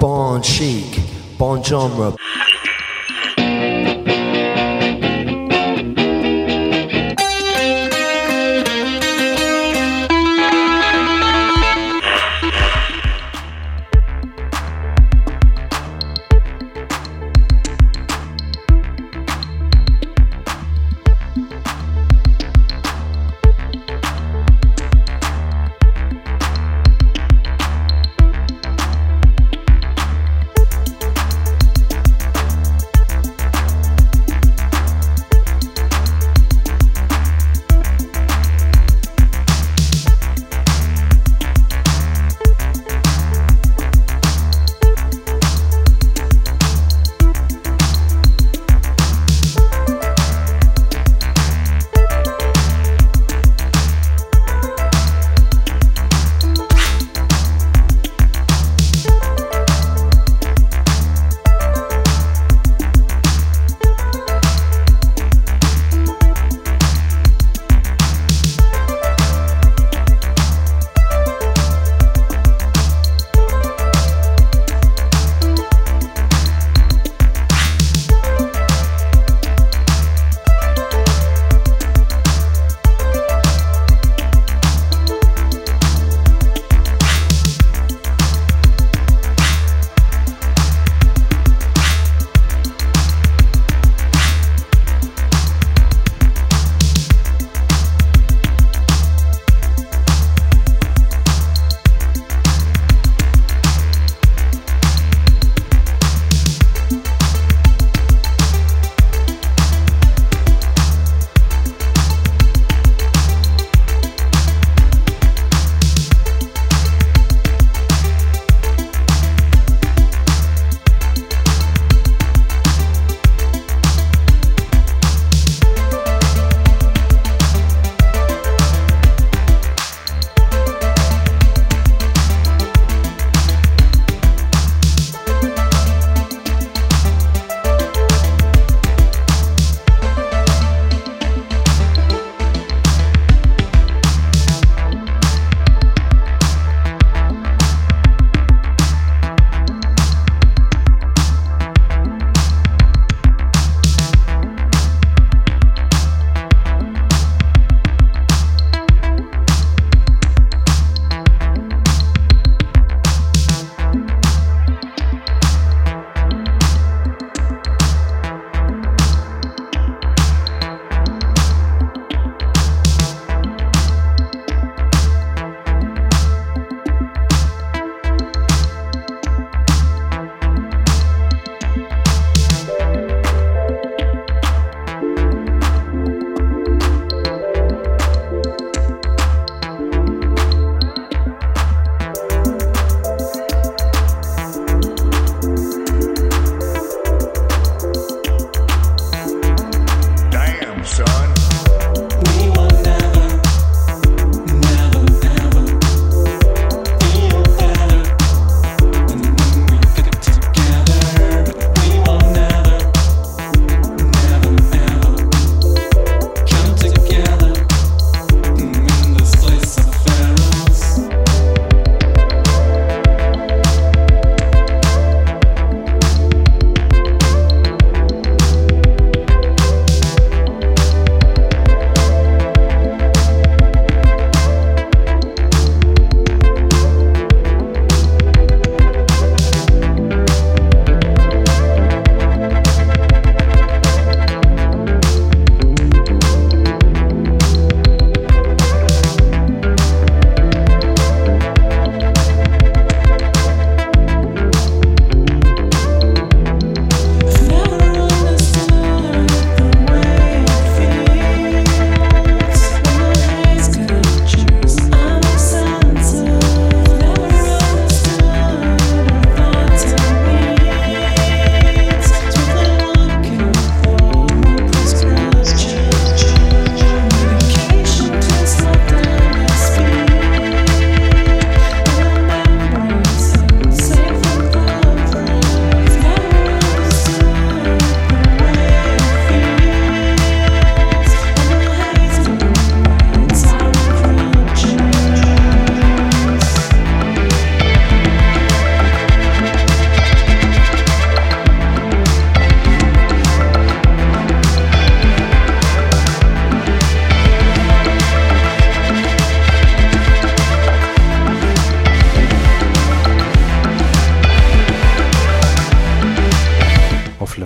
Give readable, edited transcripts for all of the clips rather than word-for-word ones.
Born chic, born genre.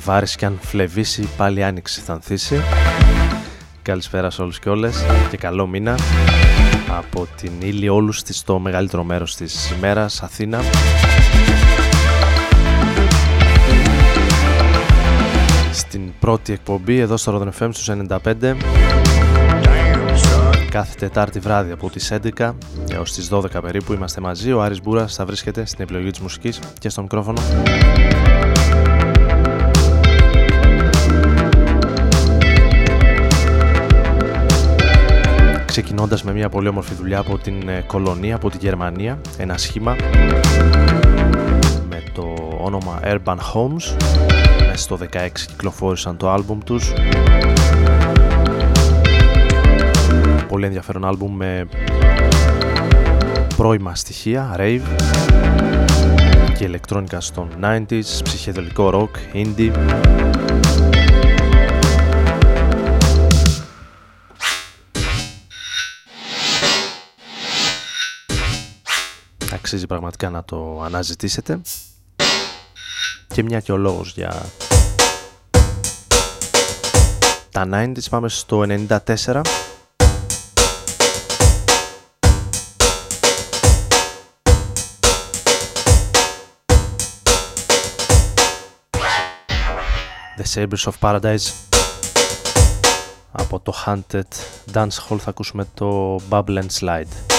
βάρης και αν φλεβήσει πάλι άνοιξη θα ανθίσει. Καλησπέρα σε όλους και όλες και καλό μήνα από την ύλη όλους της το μεγαλύτερο μέρος της ημέρας, Αθήνα. Στην πρώτη εκπομπή εδώ στο Rodon FM στους 95 κάθε Τετάρτη βράδυ από τις 11 έως τις 12 περίπου είμαστε μαζί. Ο Άρης Μπούρας θα βρίσκεται στην επιλογή της μουσικής και στο μικρόφωνο. Ξεκινώντας με μια πολύ όμορφη δουλειά από την Κολονία, από τη Γερμανία, ένα σχήμα με το όνομα Urban Homes. Μέσα στο 16 κυκλοφόρησαν το άλμπουμ τους. Πολύ ενδιαφέρον άλμπουμ με πρώιμα στοιχεία, rave και ηλεκτρόνικα στον 90s, ψυχεδελικό rock, indie. Αξίζει πραγματικά να το αναζητήσετε. Και μια και ο λόγος για τα 90s, πάμε στο 94. The Sabres of Paradise. Από το Hunted Dance Hall θα ακούσουμε το Bubble and Slide.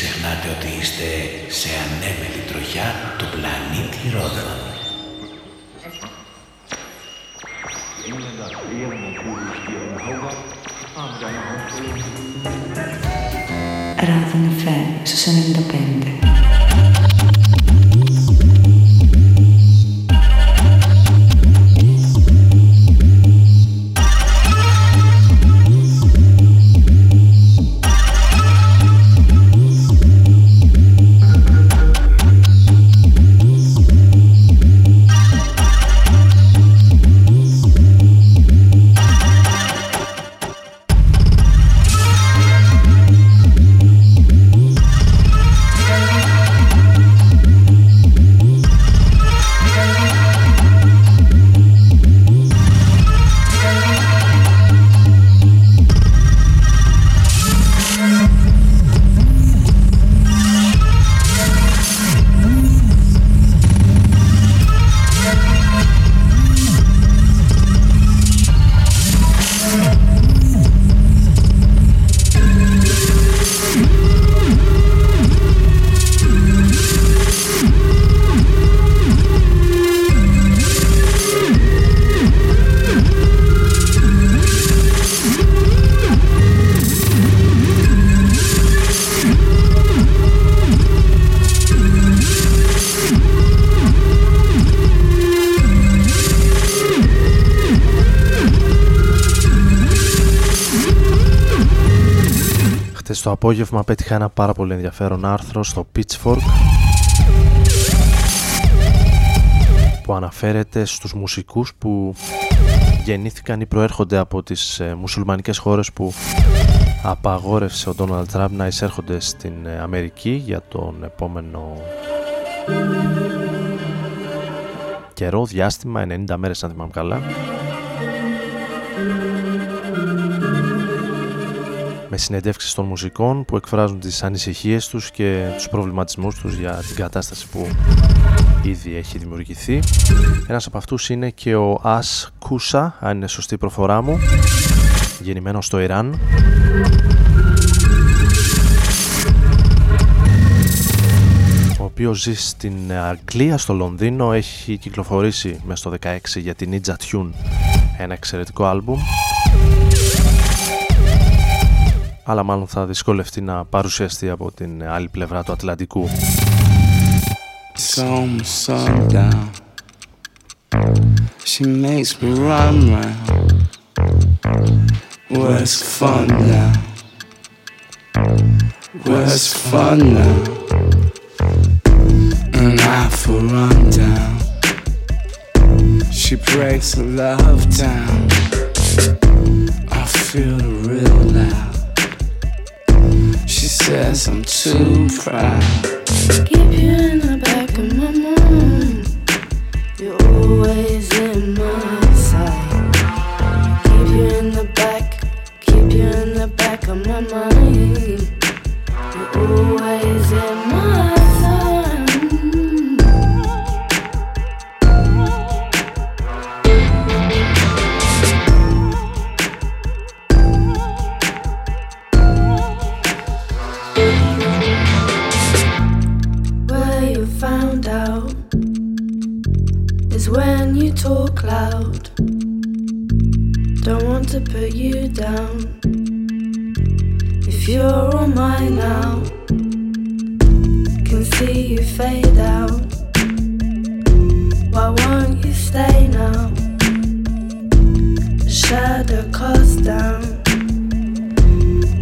ξεχνάτε ότι είστε σε ανέμελη τροχιά του πλανήτη Ρόδον. Ρόδον FM στους 95. Στο απόγευμα πέτυχα ένα πάρα πολύ ενδιαφέρον άρθρο στο Pitchfork που αναφέρεται στους μουσικούς που γεννήθηκαν ή προέρχονται από τις μουσουλμανικές χώρες που απαγόρευσε ο Donald Trump να εισέρχονται στην Αμερική για τον επόμενο καιρό, διάστημα, 90 μέρες αν θυμάμαι καλά, με συνεντεύξεις των μουσικών που εκφράζουν τις ανησυχίες τους και τους προβληματισμούς τους για την κατάσταση που ήδη έχει δημιουργηθεί. Ένας από αυτούς είναι και ο Ας Κούσα, αν είναι σωστή η προφορά μου, γεννημένος στο Ιράν. Ο οποίος ζει στην Αγγλία, στο Λονδίνο, έχει κυκλοφορήσει μέσα στο 16 για την Ninja Tune, ένα εξαιρετικό άλμπουμ, αλλά μάλλον θα δυσκολευτεί να παρουσιαστεί από την άλλη πλευρά του Ατλαντικού. Says I'm too proud. Keep you in the back of my mind. You're always in my sight. Keep you in the back. Keep you in the back of my mind. You're always in my when you talk loud. Don't want to put you down. If you're all mine now, can see you fade out. Why won't you stay now? The shadow cast down.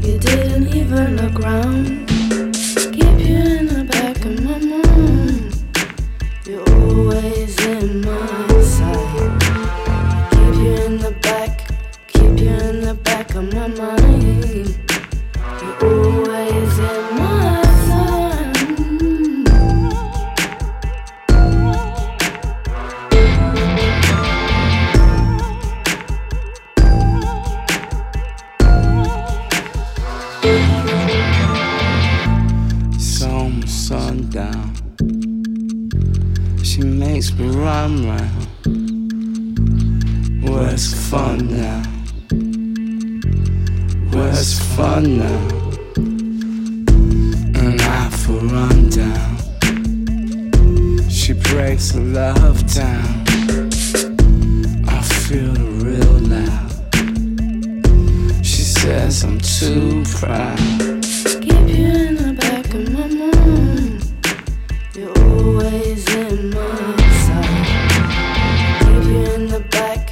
You didn't even look round. Keep you in the back of my mind. You're always in my sight. Keep you in the back. Keep you in the back of my mind. You're always in my sight. Some sundown. She makes me run round. Where's fun now? Where's fun now? And I breaks the love down. I feel the real now. She says I'm too proud. Keep you in the back of my mind. You're always in my sight. Keep you in the back.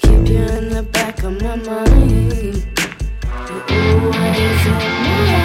Keep you in the back of my mind. You're always in my sight.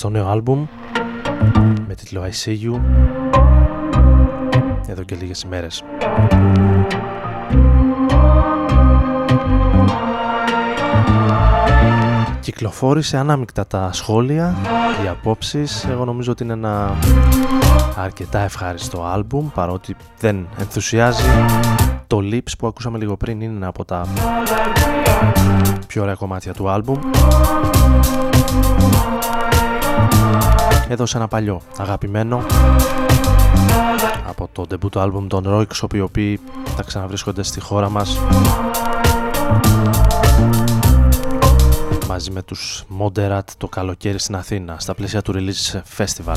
Το νέο άλμπουμ με τίτλο I See You εδώ και λίγες ημέρες. Κυκλοφόρησε ανάμεικτα τα σχόλια, οι απόψεις. Εγώ νομίζω ότι είναι ένα αρκετά ευχάριστο άλμπουμ, παρότι δεν ενθουσιάζει. Το Lips που ακούσαμε λίγο πριν είναι ένα από τα πιο ωραία κομμάτια του άλμπουμ. Εδώ σε ένα παλιό αγαπημένο από το debut του άλμπουμ των Roϊκς, οι οποίοι θα ξαναβρίσκονται στη χώρα μας μαζί με τους Moderat το καλοκαίρι στην Αθήνα στα πλαίσια του Release Festival.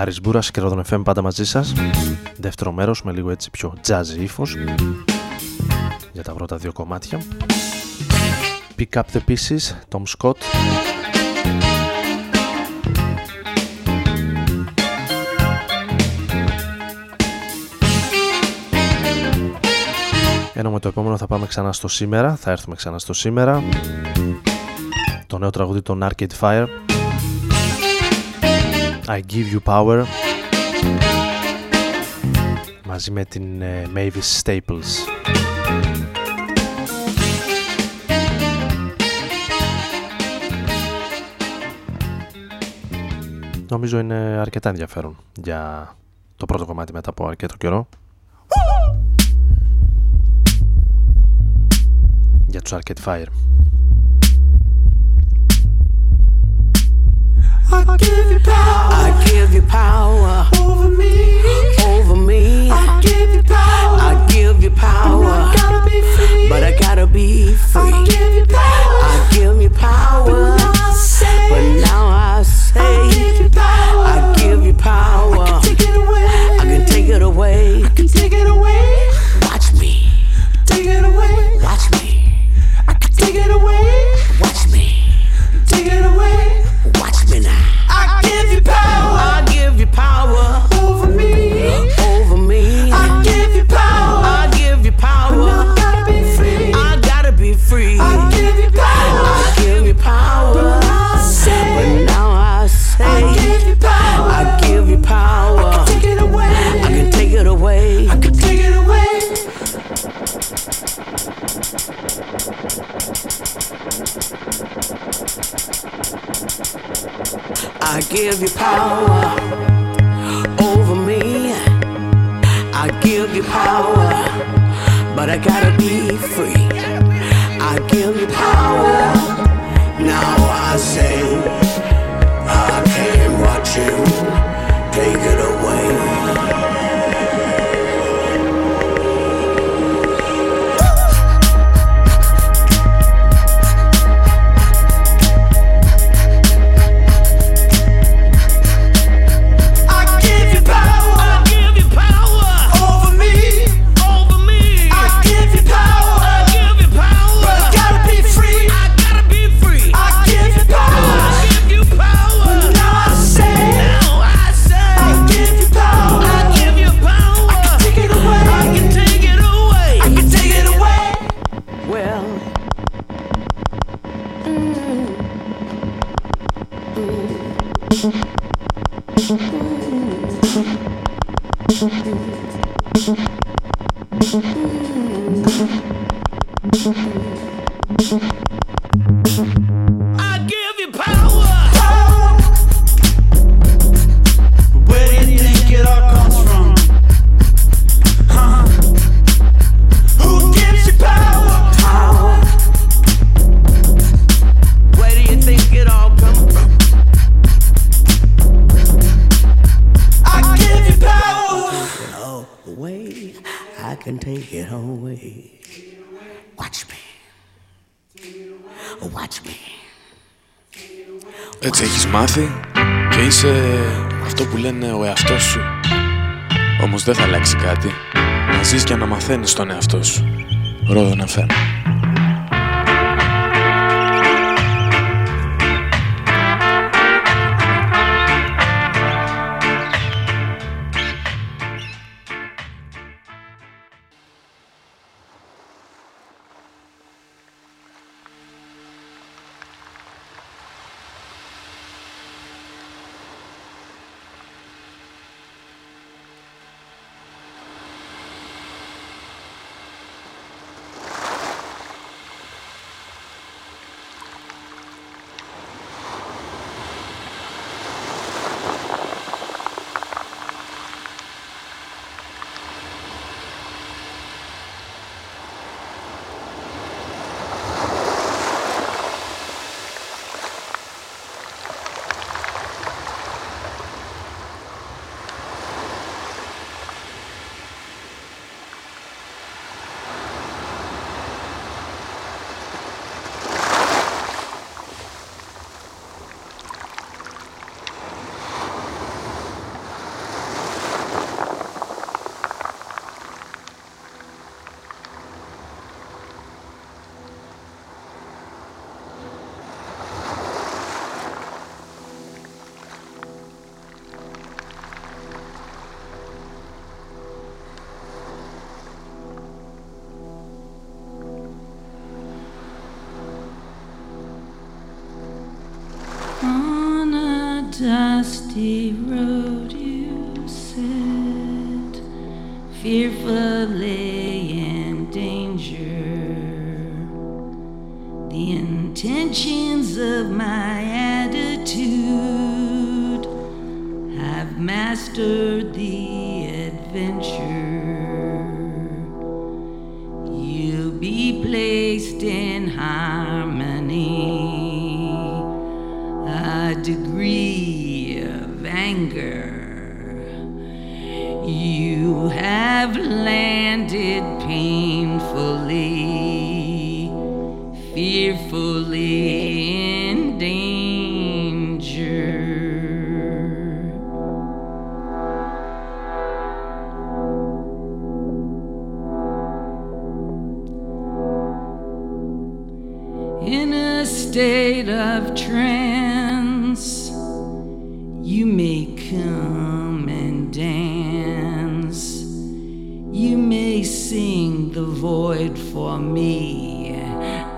Άρης Μπούρας και Rodon FM πάντα μαζί σας. Δεύτερο μέρος με λίγο έτσι πιο jazzy ύφος για τα πρώτα δύο κομμάτια. Pick Up The Pieces, Tom Scott. Ενώ με το επόμενο θα πάμε ξανά στο σήμερα, θα έρθουμε ξανά στο σήμερα. Το νέο τραγούδι των Arcade Fire, I Give You Power, μαζί με την Mavis Staples. Νομίζω είναι αρκετά ενδιαφέρον για το πρώτο κομμάτι μετά από αρκετό καιρό. Για τους Arcade Fire. I give you power. I give you power over me. Over me. I give you power. I give you power. But I gotta be free. But I gotta be free. I give you power. I give you power. But now I say. But now I say. I give you power. I give you power. I can take it away. I can take it away. I can take it away. Watch me. Take it away. Watch me. I can take it away. Watch me. Take it away. Watch me now. I give you power. I give you power over me. Over me. I give you power. I give you power. But now I gotta be free. I gotta be free. I give you power. I give you power. But now I say. But now I say. I give you power. I give you power. I can take it away. I can take it away. I can take it away. I give you power over me. I give you power, but I gotta be free. I give you power. Now I say, I can't watch you take it away. Έτσι έχεις μάθει και είσαι αυτό που λένε ο εαυτός σου. Όμως δεν θα αλλάξει κάτι. Να ζεις και να μαθαίνεις τον εαυτό σου. Rodon FM. dusty road you set, fearfully in danger. The intentions of my attitude have mastered the adventure. You'll be placed in harmony. A degree of anger. You have landed painfully, fearfully in danger. In a state of trance, you may come and dance. You may sing the void for me,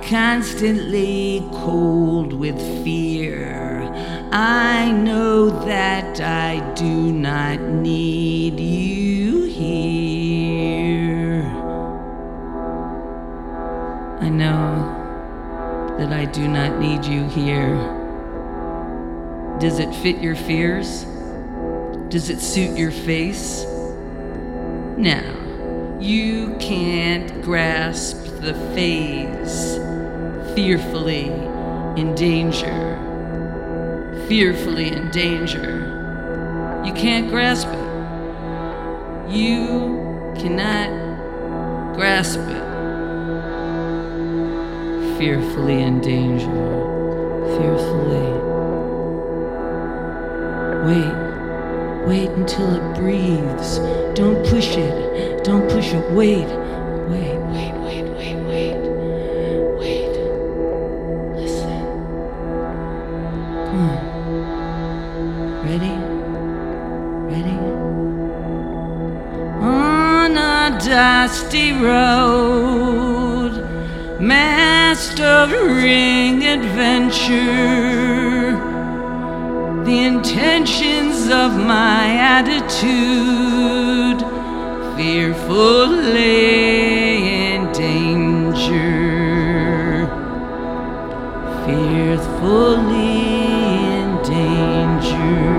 constantly cold with fear. I know that I do not need you here. I know that I do not need you here. Does it fit your fears? Does it suit your face? Now, you can't grasp the phase. Fearfully in danger. Fearfully in danger. You can't grasp it. You cannot grasp it. Fearfully in danger. Fearfully. Wait until it breathes. Don't push it. Don't push it. Wait. Listen. Come on. Ready? On a dusty road, mastering adventure. The intentions of my attitude, fearfully in danger, fearfully in danger.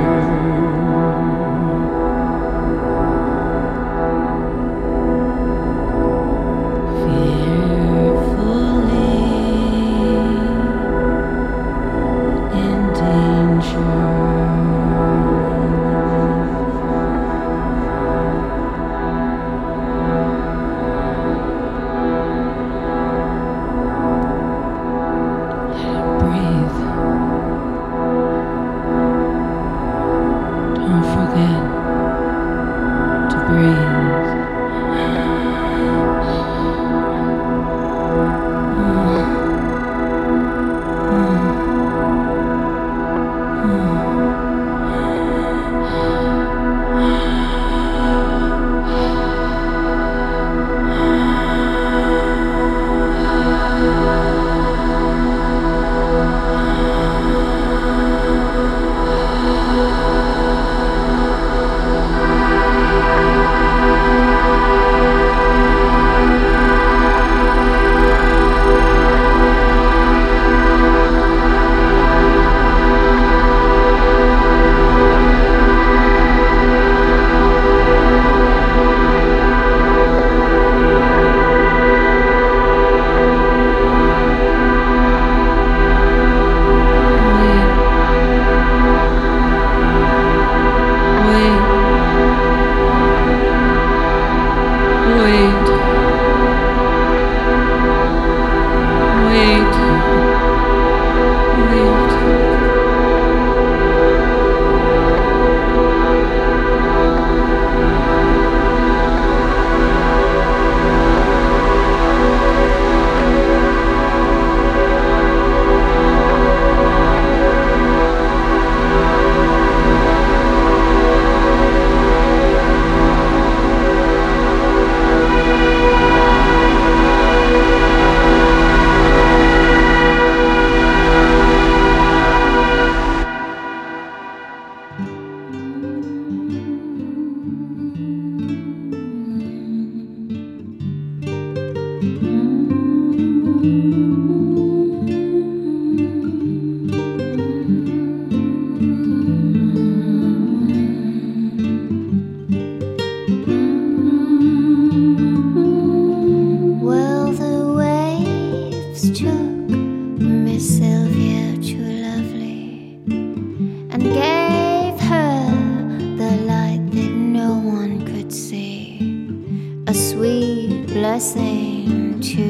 sweet blessing to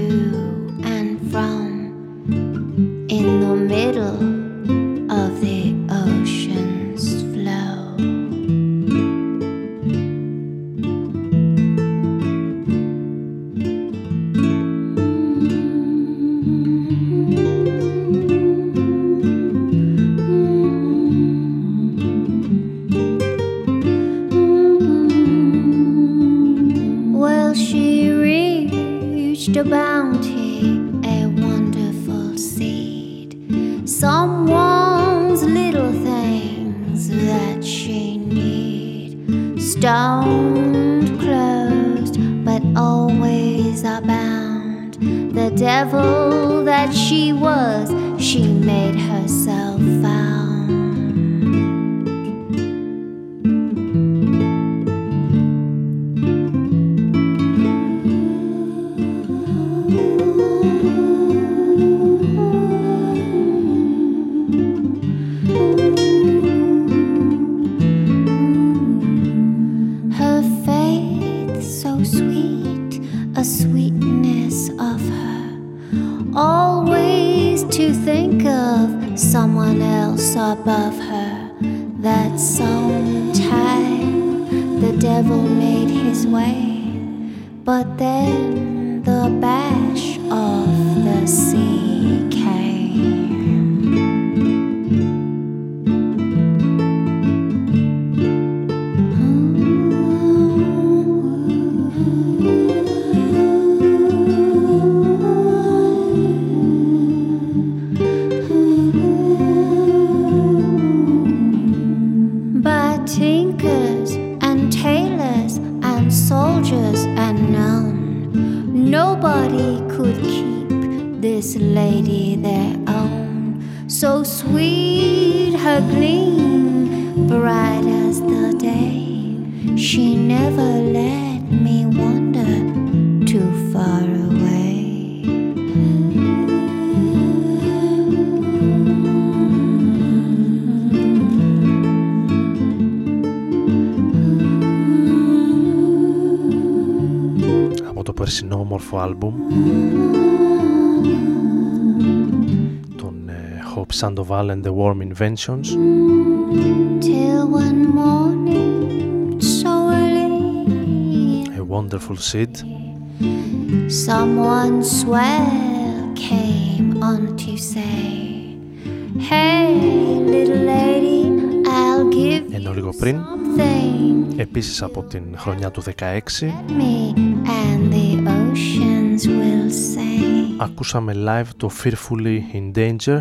and from in the middle of the ocean's flow. The bounty, a wonderful seed, someone's little things that she need, stoned closed but always are bound, the devil that she was, she made herself found. Someone else above her, that sometime the devil made his way, but then the bash of the sea came. This lady their own, so sweet her gleam, bright as the day, she never let me wander too far away. Από το περσινό όμορφο άλμπουμ Sandoval and the Warm Inventions. Till one morning, so early, a wonderful seed. Someone swell came on to say, hey, little lady, I'll give you. Ενώ λίγο πριν, επίσης από την χρονιά του 16, ακούσαμε live το Fearfully in Danger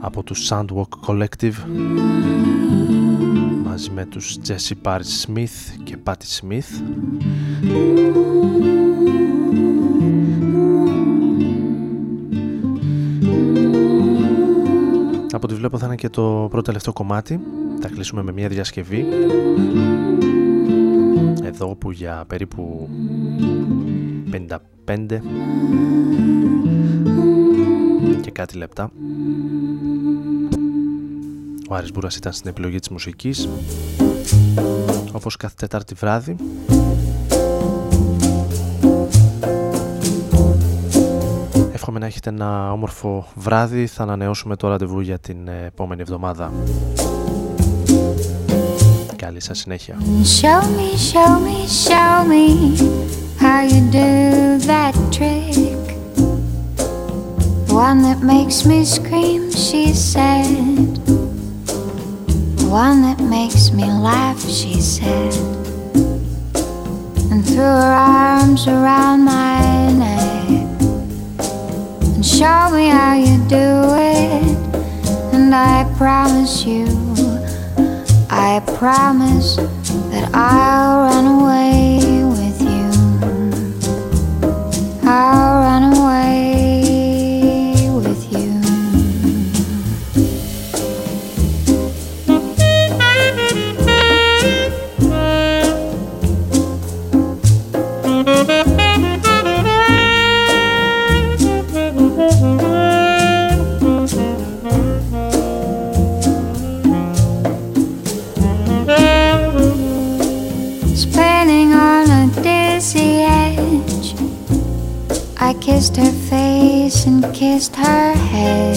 από τους Soundwalk Collective μαζί με τους Jesse Paris Smith και Patty Smith. Από ό,τι βλέπω θα είναι και το πρώτο τελευταίο κομμάτι. Θα κλείσουμε με μια διασκευή εδώ που για περίπου 55 και κάτι λεπτά ο Άρης Μπούρας ήταν στην επιλογή της μουσικής, όπως κάθε Τετάρτη βράδυ. Εύχομαι να έχετε ένα όμορφο βράδυ. Θα ανανεώσουμε το ραντεβού για την επόμενη εβδομάδα. Καλή σας συνέχεια. Show me, show me, show me how you do that trick, one that makes me scream, she said, one that makes me laugh, she said, and threw her arms around my neck. And show me how you do it, and I promise you, I promise that I'll run away with you. I'll run away. Spinning on kissed her face and kissed her head,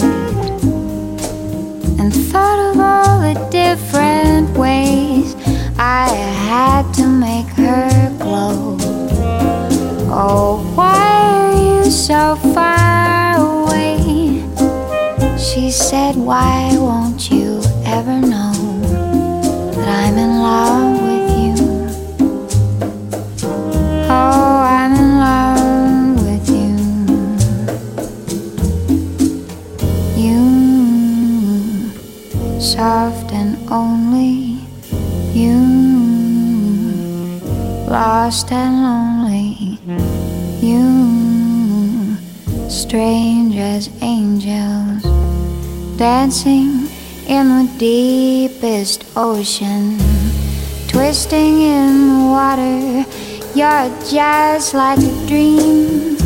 and thought of all the different ways I had to make her glow. Oh, why are you so far away? She said, why won't you ever know that I'm in love with you? Oh, I'm in love with you. You, soft and only you, lost and lonely you, strange as angels, dancing in the deepest ocean, twisting in the water, you're just like a dream,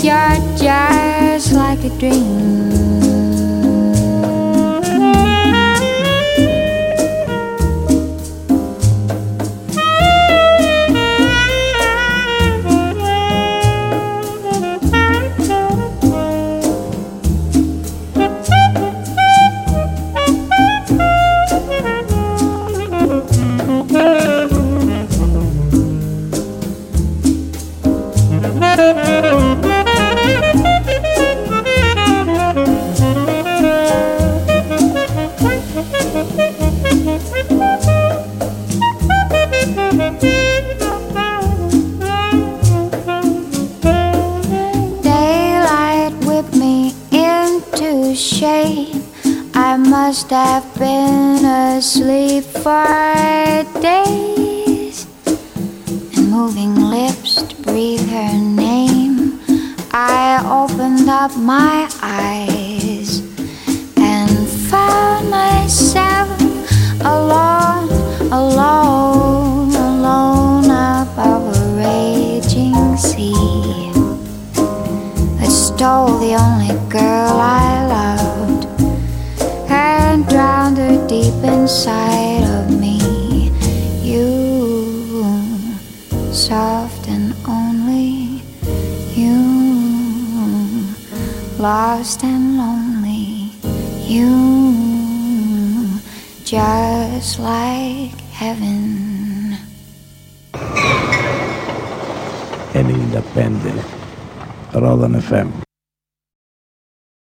you're just like a dream. I've been asleep for days, and moving lips to breathe her name, I opened up my eyes and found myself alone, alone, alone above a raging sea that stole the only girl I loved and drowned her deep inside of me. You, soft and only you, lost and lonely you, just like heaven. 95 Rodon FM.